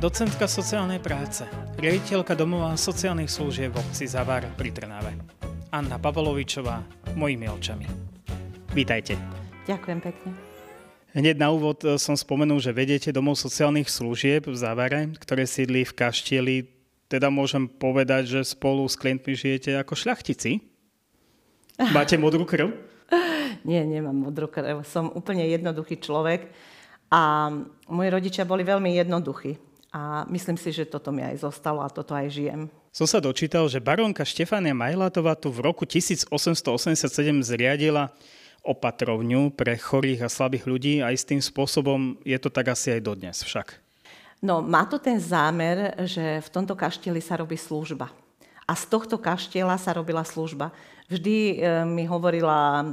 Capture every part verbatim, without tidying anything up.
docentka sociálnej práce, riaditeľka domova sociálnych služieb v obci Zavar pri Trnave. Anna Pavlovičová, mojimi očami. Vítajte. Ďakujem pekne. Hneď na úvod som spomenul, že vediete domov sociálnych služieb v Zavare, ktoré sídli v Kaštieli. Teda môžem povedať, že spolu s klientmi žijete ako šľachtici? Máte modrú krv? Nie, nemám modrú krv. Som úplne jednoduchý človek a moji rodičia boli veľmi jednoduchí. A myslím si, že toto mi aj zostalo a toto aj žijem. Som sa dočítal, že barónka Štefania Majlátová tu v roku tisícosemstoosemdesiatsedem zriadila opatrovňu pre chorých a slabých ľudí a istým spôsobom je to tak asi aj dodnes však. No, má to ten zámer, že v tomto kaštieli sa robí služba. A z tohto kaštieľa sa robila služba. Vždy mi hovorila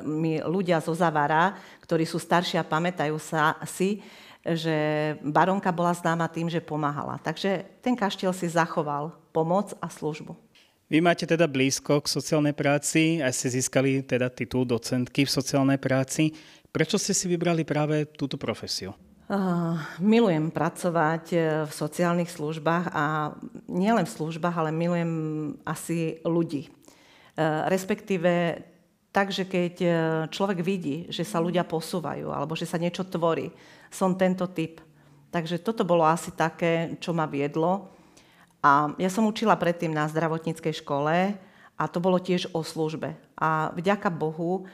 mi ľudia zo Zavara, ktorí sú starší a pamätajú sa si, že baronka bola známa tým, že pomáhala. Takže ten kaštiel si zachoval pomoc a službu. Vy máte teda blízko k sociálnej práci a ste získali teda titul docentky v sociálnej práci. Prečo ste si vybrali práve túto profesiu? Uh, milujem pracovať v sociálnych službách a nielen v službách, ale milujem asi ľudí. Uh, respektíve tak, že keď človek vidí, že sa ľudia posúvajú alebo že sa niečo tvorí, som tento typ. Takže toto bolo asi také, čo ma viedlo. A ja som učila predtým na zdravotníckej škole a to bolo tiež o službe. A vďaka Bohu e,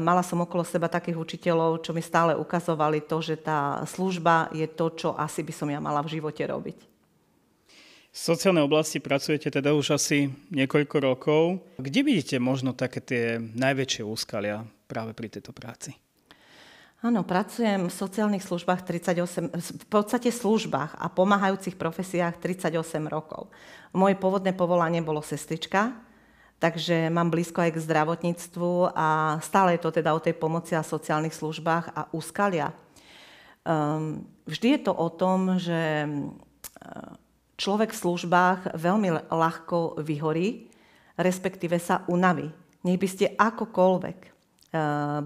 mala som okolo seba takých učiteľov, čo mi stále ukazovali to, že tá služba je to, čo asi by som ja mala v živote robiť. V sociálnej oblasti pracujete teda už asi niekoľko rokov. Kde vidíte možno také tie najväčšie úskalia práve pri tejto práci? Áno, pracujem v sociálnych službách tridsaťosem, v podstate službách a pomáhajúcich profesiách tridsaťosem rokov. Moje pôvodné povolanie bolo sestrička, takže mám blízko aj k zdravotníctvu a stále je to teda o tej pomoci a sociálnych službách a úskalia. Vždy je to o tom, že človek v službách veľmi ľahko vyhorí, respektíve sa unaví. Nech by ste akokoľvek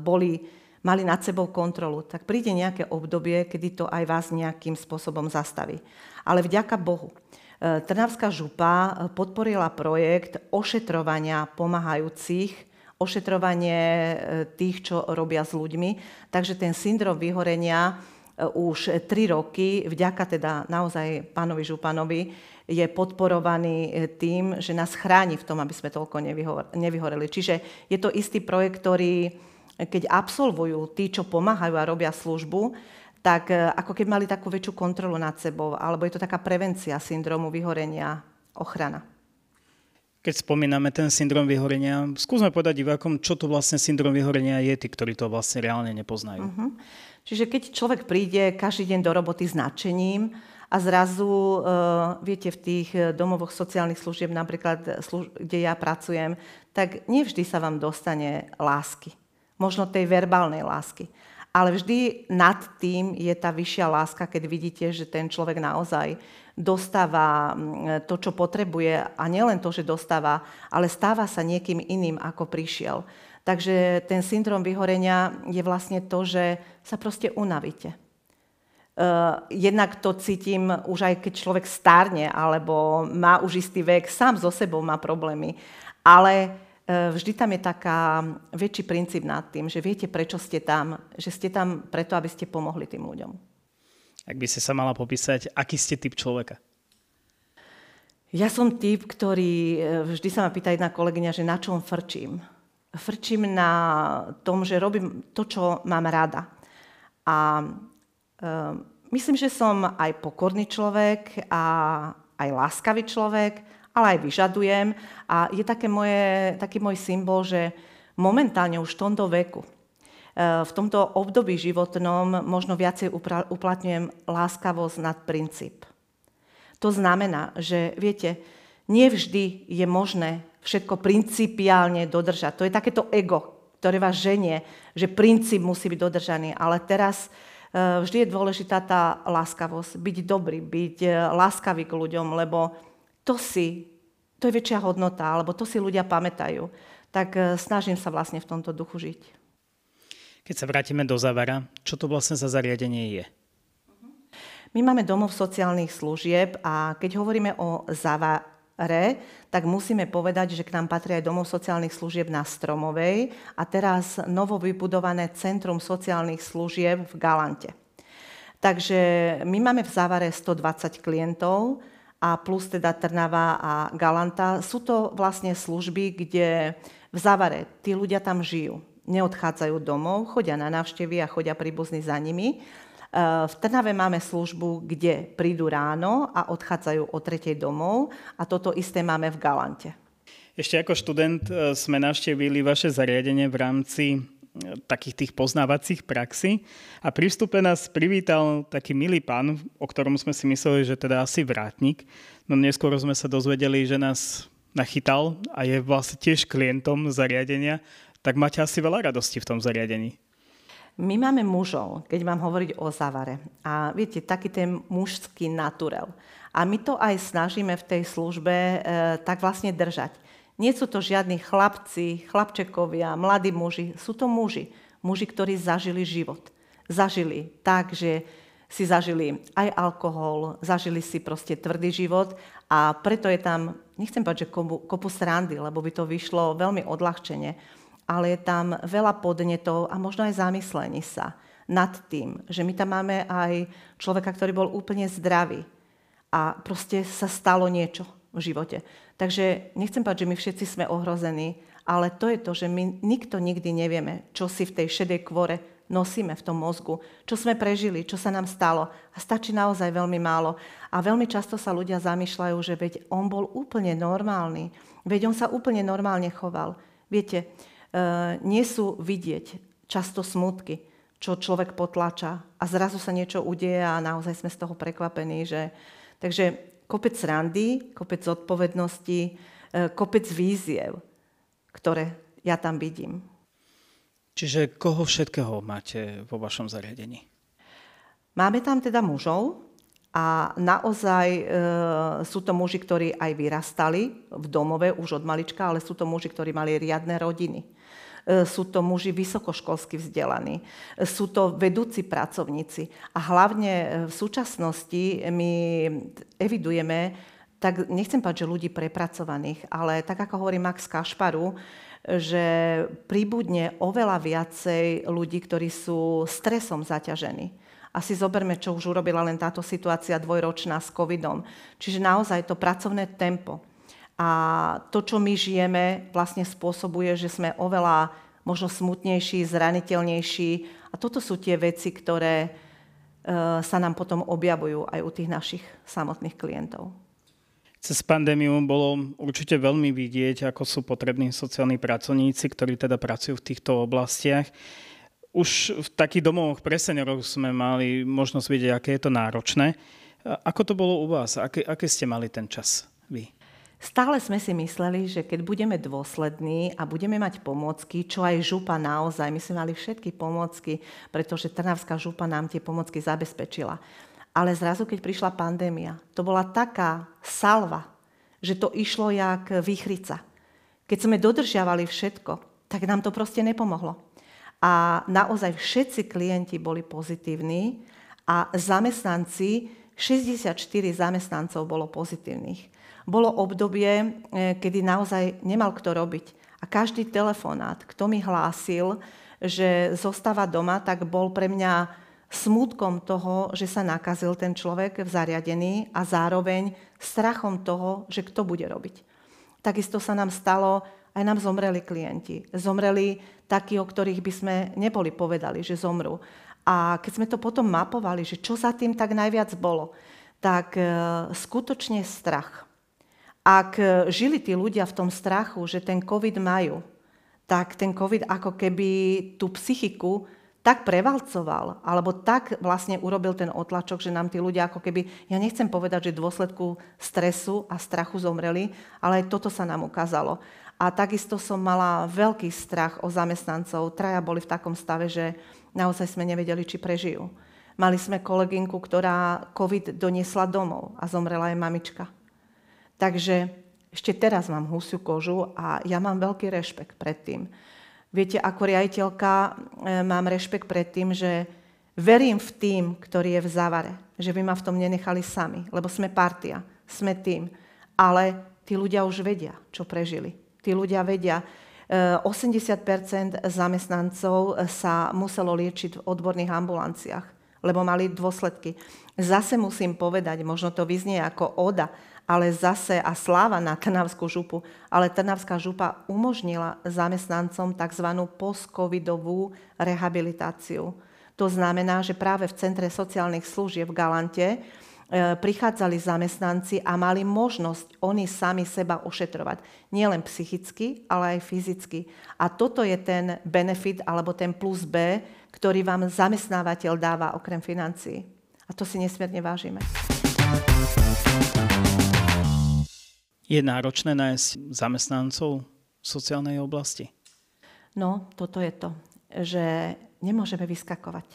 boli... mali nad sebou kontrolu, tak príde nejaké obdobie, kedy to aj vás nejakým spôsobom zastaví. Ale vďaka Bohu. Trnavská župa podporila projekt ošetrovania pomáhajúcich, ošetrovanie tých, čo robia s ľuďmi. Takže ten syndrom vyhorenia už tri roky, vďaka teda naozaj pánovi županovi, je podporovaný tým, že nás chráni v tom, aby sme toľko nevyhoreli. Čiže je to istý projekt, ktorý keď absolvujú tí, čo pomáhajú a robia službu, tak ako keď mali takú väčšiu kontrolu nad sebou, alebo je to taká prevencia syndromu vyhorenia, ochrana. Keď spomíname ten syndrom vyhorenia, skúsme povedať divákom, čo to vlastne syndrom vyhorenia je, tí, ktorí to vlastne reálne nepoznajú. Uh-huh. Čiže keď človek príde každý deň do roboty s nadšením a zrazu, uh, viete, v tých domovoch sociálnych služieb, napríklad, služ- kde ja pracujem, tak nevždy sa vám dostane lásky. Možno tej verbálnej lásky. Ale vždy nad tým je tá vyššia láska, keď vidíte, že ten človek naozaj dostáva to, čo potrebuje. A nielen to, že dostáva, ale stáva sa niekým iným, ako prišiel. Takže ten syndrom vyhorenia je vlastne to, že sa proste unavíte. Jednak to cítim už aj keď človek starne, alebo má už istý vek, sám so sebou má problémy. Ale vždy tam je taká väčší princíp nad tým, že viete, prečo ste tam, že ste tam preto, aby ste pomohli tým ľuďom. Ak by ste sa mala popísať, aký ste typ človeka? Ja som typ, ktorý, vždy sa ma pýta jedna kolegyňa, že na čom frčím. Frčím na tom, že robím to, čo mám rada. A um, myslím, že som aj pokorný človek a aj láskavý človek, ale aj vyžadujem a je také moje, taký môj symbol, že momentálne už v tomto veku, v tomto období životnom možno viacej uplatňujem láskavosť nad princíp. To znamená, že viete, nevždy je možné všetko principiálne dodržať. To je takéto ego, ktoré vás ženie, že princíp musí byť dodržaný, ale teraz vždy je dôležitá tá láskavosť, byť dobrý, byť láskavý k ľuďom, lebo To, si, to je väčšia hodnota, alebo to si ľudia pamätajú. Tak snažím sa vlastne v tomto duchu žiť. Keď sa vrátime do Zavara, čo to vlastne za zariadenie je? My máme domov sociálnych služieb a keď hovoríme o závare, tak musíme povedať, že k nám patrí aj domov sociálnych služieb na Stromovej a teraz novo vybudované Centrum sociálnych služieb v Galante. Takže my máme v závare stodvadsať klientov a plus teda Trnava a Galanta. Sú to vlastne služby, kde v závare tí ľudia tam žijú. Neodchádzajú domov, chodia na návštevy a chodia príbuzní za nimi. V Trnave máme službu, kde prídu ráno a odchádzajú o tretej domov a toto isté máme v Galante. Ešte ako študent sme navštevili vaše zariadenie v rámci takých tých poznávacích praxí a pri vstupe nás privítal taký milý pán, o ktorom sme si mysleli, že teda asi vrátnik. No neskôr sme sa dozvedeli, že nás nachytal a je vlastne tiež klientom zariadenia, tak máte asi veľa radosti v tom zariadení. My máme mužov, keď mám hovoriť o závare. A viete, taký ten mužský naturel. A my to aj snažíme v tej službe e, tak vlastne držať. Nie sú to žiadni chlapci, chlapčekovia, mladí muži. Sú to muži. Muži, ktorí zažili život. Zažili tak, že si zažili aj alkohol, zažili si proste tvrdý život a preto je tam, nechcem povedať, že kopu srandy, lebo by to vyšlo veľmi odľahčene, ale je tam veľa podnetov a možno aj zamyslení sa nad tým, že my tam máme aj človeka, ktorý bol úplne zdravý a proste sa stalo niečo v živote. Takže nechcem povedať, že my všetci sme ohrození, ale to je to, že my nikto nikdy nevieme, čo si v tej šedej kvore nosíme v tom mozgu, čo sme prežili, čo sa nám stalo. A stačí naozaj veľmi málo. A veľmi často sa ľudia zamýšľajú, že veď on bol úplne normálny, veď on sa úplne normálne choval. Viete, uh, nie sú vidieť často smutky, čo človek potlača a zrazu sa niečo udeje a naozaj sme z toho prekvapení. Že... Takže kopec randy, kopec zodpovednosti, kopec víziev, ktoré ja tam vidím. Čiže koho všetkého máte vo vašom zariadení? Máme tam teda mužov a naozaj e, sú to muži, ktorí aj vyrastali v domove už od malička, ale sú to muži, ktorí mali riadne rodiny. Sú to muži vysokoškolsky vzdelaní, sú to vedúci pracovníci. A hlavne v súčasnosti my evidujeme, tak nechcem povedať, že ľudí prepracovaných, ale tak ako hovorí Max Kašparu, že príbudne oveľa viacej ľudí, ktorí sú stresom zaťažení. Asi zoberme, čo už urobila len táto situácia dvojročná s covidom. Čiže naozaj to pracovné tempo. A to, čo my žijeme, vlastne spôsobuje, že sme oveľa možno smutnejší, zraniteľnejší. A toto sú tie veci, ktoré e, sa nám potom objavujú aj u tých našich samotných klientov. Cez pandémiu bolo určite veľmi vidieť, ako sú potrební sociálni pracovníci, ktorí teda pracujú v týchto oblastiach. Už v takých domovoch pre seniorov sme mali možnosť vidieť, aké je to náročné. Ako to bolo u vás? Aké, aké ste mali ten čas vy? Stále sme si mysleli, že keď budeme dôslední a budeme mať pomôcky, čo aj župa naozaj, my sme mali všetky pomôcky, pretože Trnavská župa nám tie pomôcky zabezpečila. Ale zrazu, keď prišla pandémia, to bola taká salva, že to išlo jak výchrica. Keď sme dodržiavali všetko, tak nám to proste nepomohlo. A naozaj všetci klienti boli pozitívni a zamestnanci, šesťdesiatštyri zamestnancov bolo pozitívnych. Bolo obdobie, kedy naozaj nemal kto robiť. A každý telefonát, kto mi hlásil, že zostáva doma, tak bol pre mňa smútkom toho, že sa nakazil ten človek v zariadení a zároveň strachom toho, že kto bude robiť. Takisto sa nám stalo, aj nám zomreli klienti. Zomreli takí, o ktorých by sme neboli povedali, že zomrú. A keď sme to potom mapovali, že čo za tým tak najviac bolo, tak e, skutočne strach. Ak žili tí ľudia v tom strachu, že ten COVID majú, tak ten COVID ako keby tú psychiku tak prevalcoval, alebo tak vlastne urobil ten otlačok, že nám tí ľudia ako keby, ja nechcem povedať, že v dôsledku stresu a strachu zomreli, ale aj toto sa nám ukázalo. A takisto som mala veľký strach o zamestnancov. Traja boli v takom stave, že naozaj sme nevedeli, či prežijú. Mali sme kolegynku, ktorá COVID doniesla domov a zomrela jej mamička. Takže ešte teraz mám husiu kožu a ja mám veľký rešpekt pred tým. Viete, ako riaditeľka mám rešpekt pred tým, že Verím v tým, ktorý je v závare, že by ma v tom nenechali sami, lebo sme partia, sme tým. Ale tí ľudia už vedia, čo prežili. Tí ľudia vedia. osemdesiat percent zamestnancov sa muselo liečiť v odborných ambulanciách, lebo mali dôsledky. Zase musím povedať, možno to vyznie ako oda, ale zase a sláva na Trnavskú župu, ale Trnavská župa umožnila zamestnancom tzv. Postcovidovú rehabilitáciu. To znamená, že práve v Centre sociálnych služieb v Galante prichádzali zamestnanci a mali možnosť oni sami seba ošetrovať. Nielen psychicky, ale aj fyzicky. A toto je ten benefit, alebo ten plus B, ktorý vám zamestnávateľ dáva okrem financií. A to si nesmierne vážime. Je náročné nájsť zamestnancov v sociálnej oblasti? No, toto je to, že nemôžeme vyskakovať.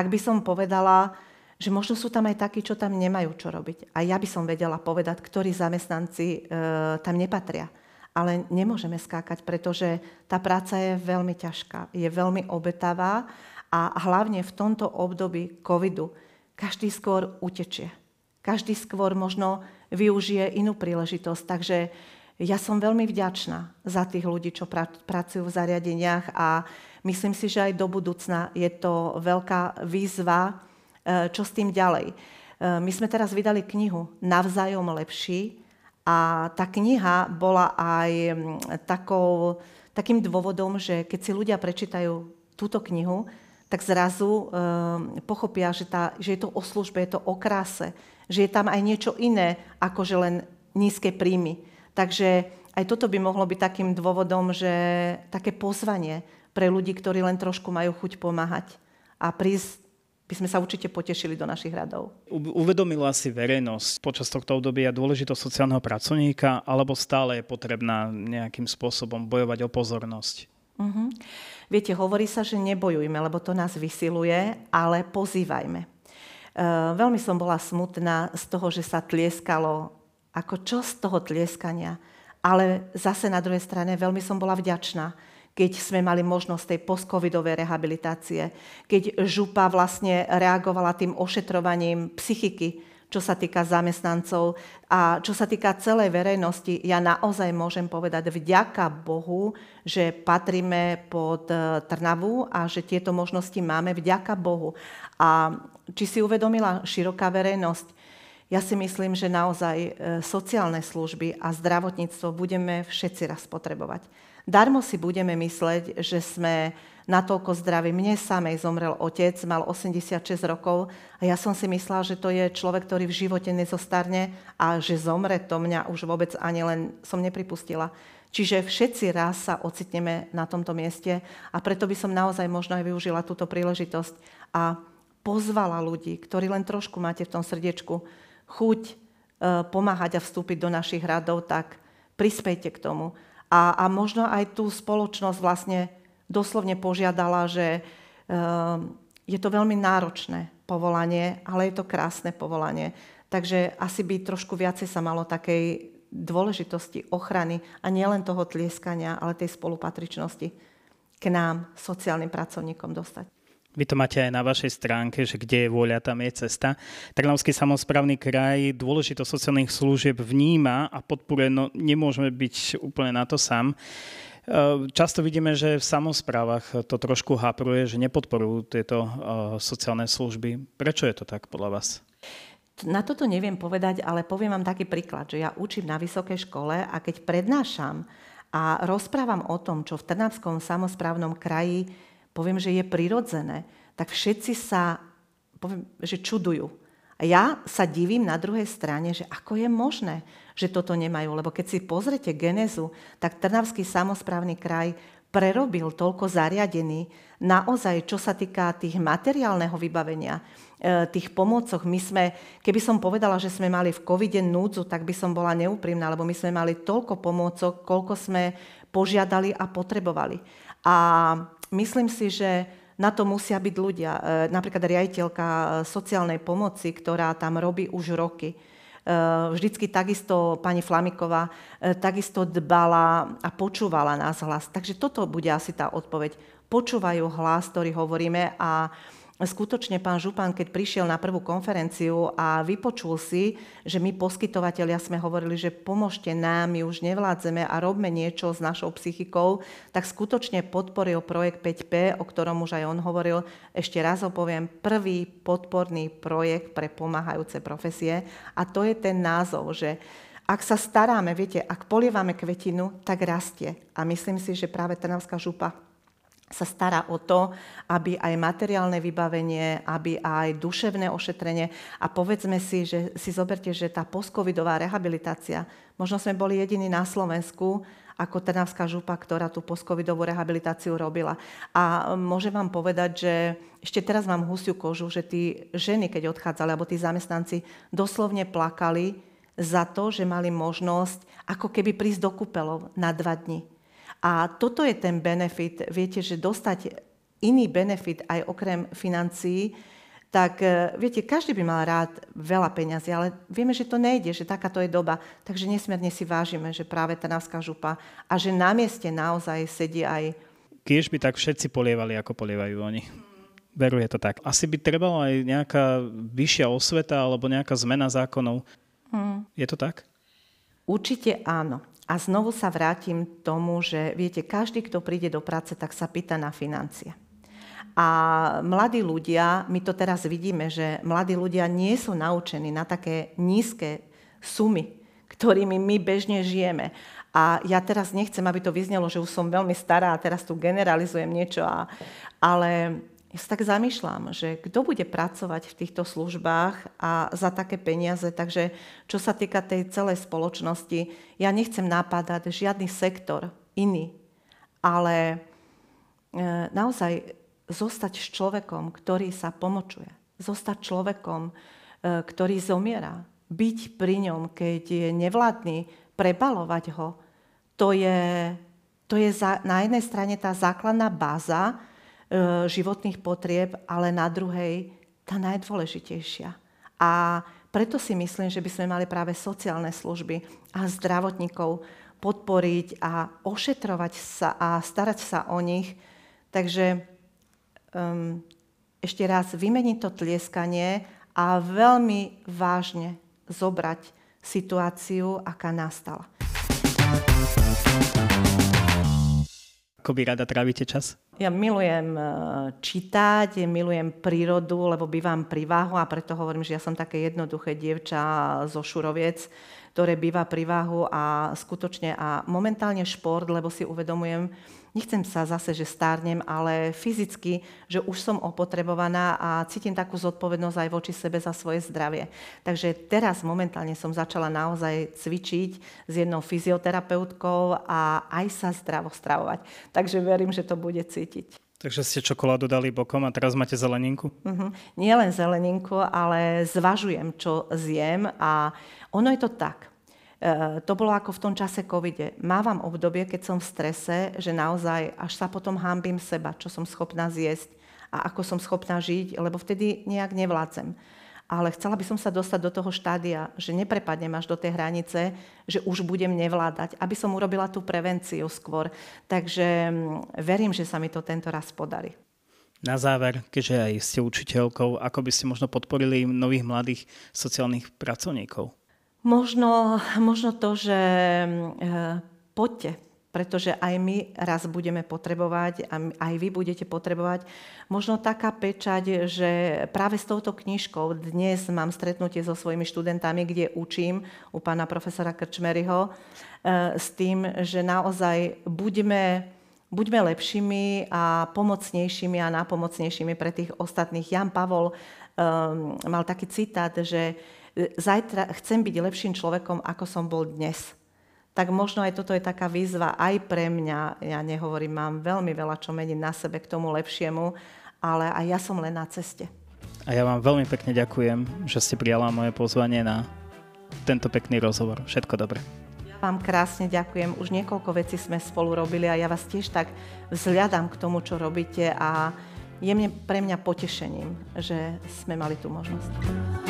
Ak by som povedala, že možno sú tam aj takí, čo tam nemajú čo robiť. A ja by som vedela povedať, ktorí zamestnanci e, tam nepatria. Ale nemôžeme skákať, pretože tá práca je veľmi ťažká, je veľmi obetavá a hlavne v tomto období covidu každý skôr utečie. Každý skôr možno využije inú príležitosť. Takže ja som veľmi vďačná za tých ľudí, čo pra- pracujú v zariadeniach a myslím si, že aj do budúcna je to veľká výzva, čo s tým ďalej. My sme teraz vydali knihu Navzájom lepší a tá kniha bola aj takou, takým dôvodom, že keď si ľudia prečítajú túto knihu, tak zrazu um, pochopia, že, tá, že je to o službe, je to o kráse, že je tam aj niečo iné, ako že len nízke príjmy. Takže aj toto by mohlo byť takým dôvodom, že také pozvanie pre ľudí, ktorí len trošku majú chuť pomáhať a prísť by sme sa určite potešili do našich radov. Uvedomila si verejnosť počas tohto obdobia dôležitosť sociálneho pracovníka, alebo stále je potrebná nejakým spôsobom bojovať o pozornosť? Uh-huh. Viete, hovorí sa, že nebojujme, lebo to nás vysiluje, ale pozývajme. E, veľmi som bola smutná z toho, že sa tlieskalo, ako čo z toho tlieskania, ale zase na druhej strane veľmi som bola vďačná, keď sme mali možnosť tej postcovidovej rehabilitácie, keď župa vlastne reagovala tým ošetrovaním psychiky, čo sa týka zamestnancov a čo sa týka celej verejnosti. Ja naozaj môžem povedať vďaka Bohu, že patríme pod Trnavu a že tieto možnosti máme vďaka Bohu. A či si uvedomila široká verejnosť, ja si myslím, že naozaj sociálne služby a zdravotníctvo budeme všetci raz potrebovať. Darmo si budeme mysleť, že sme natoľko zdraví. Mne samej zomrel otec, mal osemdesiatšesť rokov a ja som si myslela, že to je človek, ktorý v živote nezostarne a že zomre, to mňa už vôbec ani len som nepripustila. Čiže všetci raz sa ocitneme na tomto mieste a preto by som naozaj možno aj využila túto príležitosť a pozvala ľudí, ktorí len trošku máte v tom srdiečku chuť e, pomáhať a vstúpiť do našich radov, tak prispejte k tomu. A, a možno aj tú spoločnosť vlastne doslovne požiadala, že e, je to veľmi náročné povolanie, ale je to krásne povolanie. Takže asi by trošku viacej sa malo takej dôležitosti ochrany a nielen toho tlieskania, ale tej spolupatričnosti k nám, sociálnym pracovníkom, dostať. Vy to máte aj na vašej stránke, že kde je vôľa, tam je cesta. Trnavský samosprávny kraj dôležitosť sociálnych služieb vníma a podporuje, no nemôžeme byť úplne na to sám. Často vidíme, že v samosprávach to trošku hapruje, že nepodporujú tieto sociálne služby. Prečo je to tak podľa vás? Na toto neviem povedať, ale poviem vám taký príklad, že ja učím na vysokej škole a keď prednášam a rozprávam o tom, čo v Trnavskom samosprávnom kraji poviem, že je prirodzené, tak všetci sa, poviem, že čudujú. A ja sa divím na druhej strane, že ako je možné, že toto nemajú. Lebo keď si pozrete genézu, tak Trnavský samosprávny kraj prerobil toľko zariadení. Naozaj, čo sa týka tých materiálneho vybavenia, tých pomococh, my sme, keby som povedala, že sme mali v covide núdzu, tak by som bola neúprimná, lebo my sme mali toľko pomôcok, koľko sme požiadali a potrebovali. A myslím si, že na to musia byť ľudia. Napríklad riaditeľka sociálnej pomoci, ktorá tam robí už roky. Vždycky takisto pani Flamiková takisto dbala a počúvala nás hlas. Takže toto bude asi tá odpoveď. Počúvajú hlas, ktorý hovoríme a Skutočne pán župan, keď prišiel na prvú konferenciu a vypočul si, že my poskytovatelia sme hovorili, že pomôžte nám, my už nevládzeme a robme niečo s našou psychikou, tak skutočne podporil projekt päť pé, o ktorom už aj on hovoril. Ešte raz ho poviem, prvý podporný projekt pre pomáhajúce profesie. A to je ten názov, že ak sa staráme, viete, ak polievame kvetinu, tak rastie. A myslím si, že práve Trnavská župa sa stará o to, aby aj materiálne vybavenie, aby aj duševné ošetrenie. A povedzme si, že si zoberte, že tá postcovidová rehabilitácia, možno sme boli jediní na Slovensku, ako Trnavská župa, ktorá tú postcovidovú rehabilitáciu robila. A môžem vám povedať, že ešte teraz mám husiu kožu, že tí ženy, keď odchádzali, alebo tí zamestnanci doslovne plakali za to, že mali možnosť ako keby prísť do kúpeľov na dva dni. A toto je ten benefit, viete, že dostať iný benefit aj okrem financií, tak viete, každý by mal rád veľa peňazí, ale vieme, že to nejde, že takáto je doba. Takže nesmierne si vážime, že práve Trnavská župa a že na mieste naozaj sedí aj... Kiež by tak všetci polievali, ako polievajú oni. Veru je to tak. Asi by trebala aj nejaká vyššia osveta alebo nejaká zmena zákonov. Hmm. Je to tak? Určite áno. A znovu sa vrátim k tomu, že viete, každý, kto príde do práce, tak sa pýta na financie. A mladí ľudia, my to teraz vidíme, že mladí ľudia nie sú naučení na také nízke sumy, ktorými my bežne žijeme. A ja teraz nechcem, aby to vyznelo, že už som veľmi stará a teraz tu generalizujem niečo. A, ale ja sa tak zamýšľam, že kto bude pracovať v týchto službách a za také peniaze. Takže čo sa týka tej celej spoločnosti, ja nechcem napádať žiadny sektor iný, ale e, naozaj... Zostať s človekom, ktorý sa pomočuje. Zostať človekom, ktorý zomiera. Byť pri ňom, keď je nevládny, prebalovať ho. To je, to je za, na jednej strane tá základná báza e, životných potrieb, ale na druhej tá najdôležitejšia. A preto si myslím, že by sme mali práve sociálne služby a zdravotníkov podporiť a ošetrovať sa a starať sa o nich. Takže... Um, ešte raz vymeniť to tlieskanie a veľmi vážne zobrať situáciu, aká nastala. Ako by rada trávite čas? Ja milujem čítať, milujem prírodu, lebo bývam pri váhu a preto hovorím, že ja som také jednoduché dievča zo Šuroviec, ktoré býva pri váhu a skutočne a momentálne šport, lebo si uvedomujem, nechcem sa zase, že stárnem, ale fyzicky, že už som opotrebovaná a cítim takú zodpovednosť aj voči sebe za svoje zdravie. Takže teraz momentálne som začala naozaj cvičiť s jednou fyzioterapeutkou a aj sa zdravo stravovať. Takže verím, že to bude cítiť. Takže ste čokoládu dali bokom a teraz máte zeleninku? Uh-huh. Nie len zeleninku, ale zvažujem, čo zjem a ono je to tak. E, to bolo ako v tom čase covide. Mávam obdobie, keď som v strese, že naozaj až sa potom hanbím seba, čo som schopná zjesť a ako som schopná žiť, lebo vtedy nejak nevládzem. Ale chcela by som sa dostať do toho štádia, že neprepadnem až do tej hranice, že už budem nevládať, aby som urobila tú prevenciu skôr. Takže verím, že sa mi to tento raz podarí. Na záver, keďže aj ste učiteľkou, ako by ste možno podporili nových mladých sociálnych pracovníkov? Možno, možno to, že e, poďte, pretože aj my raz budeme potrebovať a aj vy budete potrebovať. Možno taká pečať, že práve s touto knižkou dnes mám stretnutie so svojimi študentami, kde učím u pána profesora Krčmeryho, e, s tým, že naozaj budeme... Buďme lepšími a pomocnejšími a nápomocnejšími pre tých ostatných. Jan Pavol um, mal taký citát, že zajtra chcem byť lepším človekom, ako som bol dnes. Tak možno aj toto je taká výzva aj pre mňa. Ja nehovorím, mám veľmi veľa čo meniť na sebe k tomu lepšiemu, ale aj ja som len na ceste. A ja vám veľmi pekne ďakujem, že ste prijala moje pozvanie na tento pekný rozhovor. Všetko dobré. Vám krásne ďakujem. Už niekoľko vecí sme spolu robili a ja vás tiež tak vzhľadám k tomu, čo robíte a je pre mňa potešením, že sme mali tú možnosť.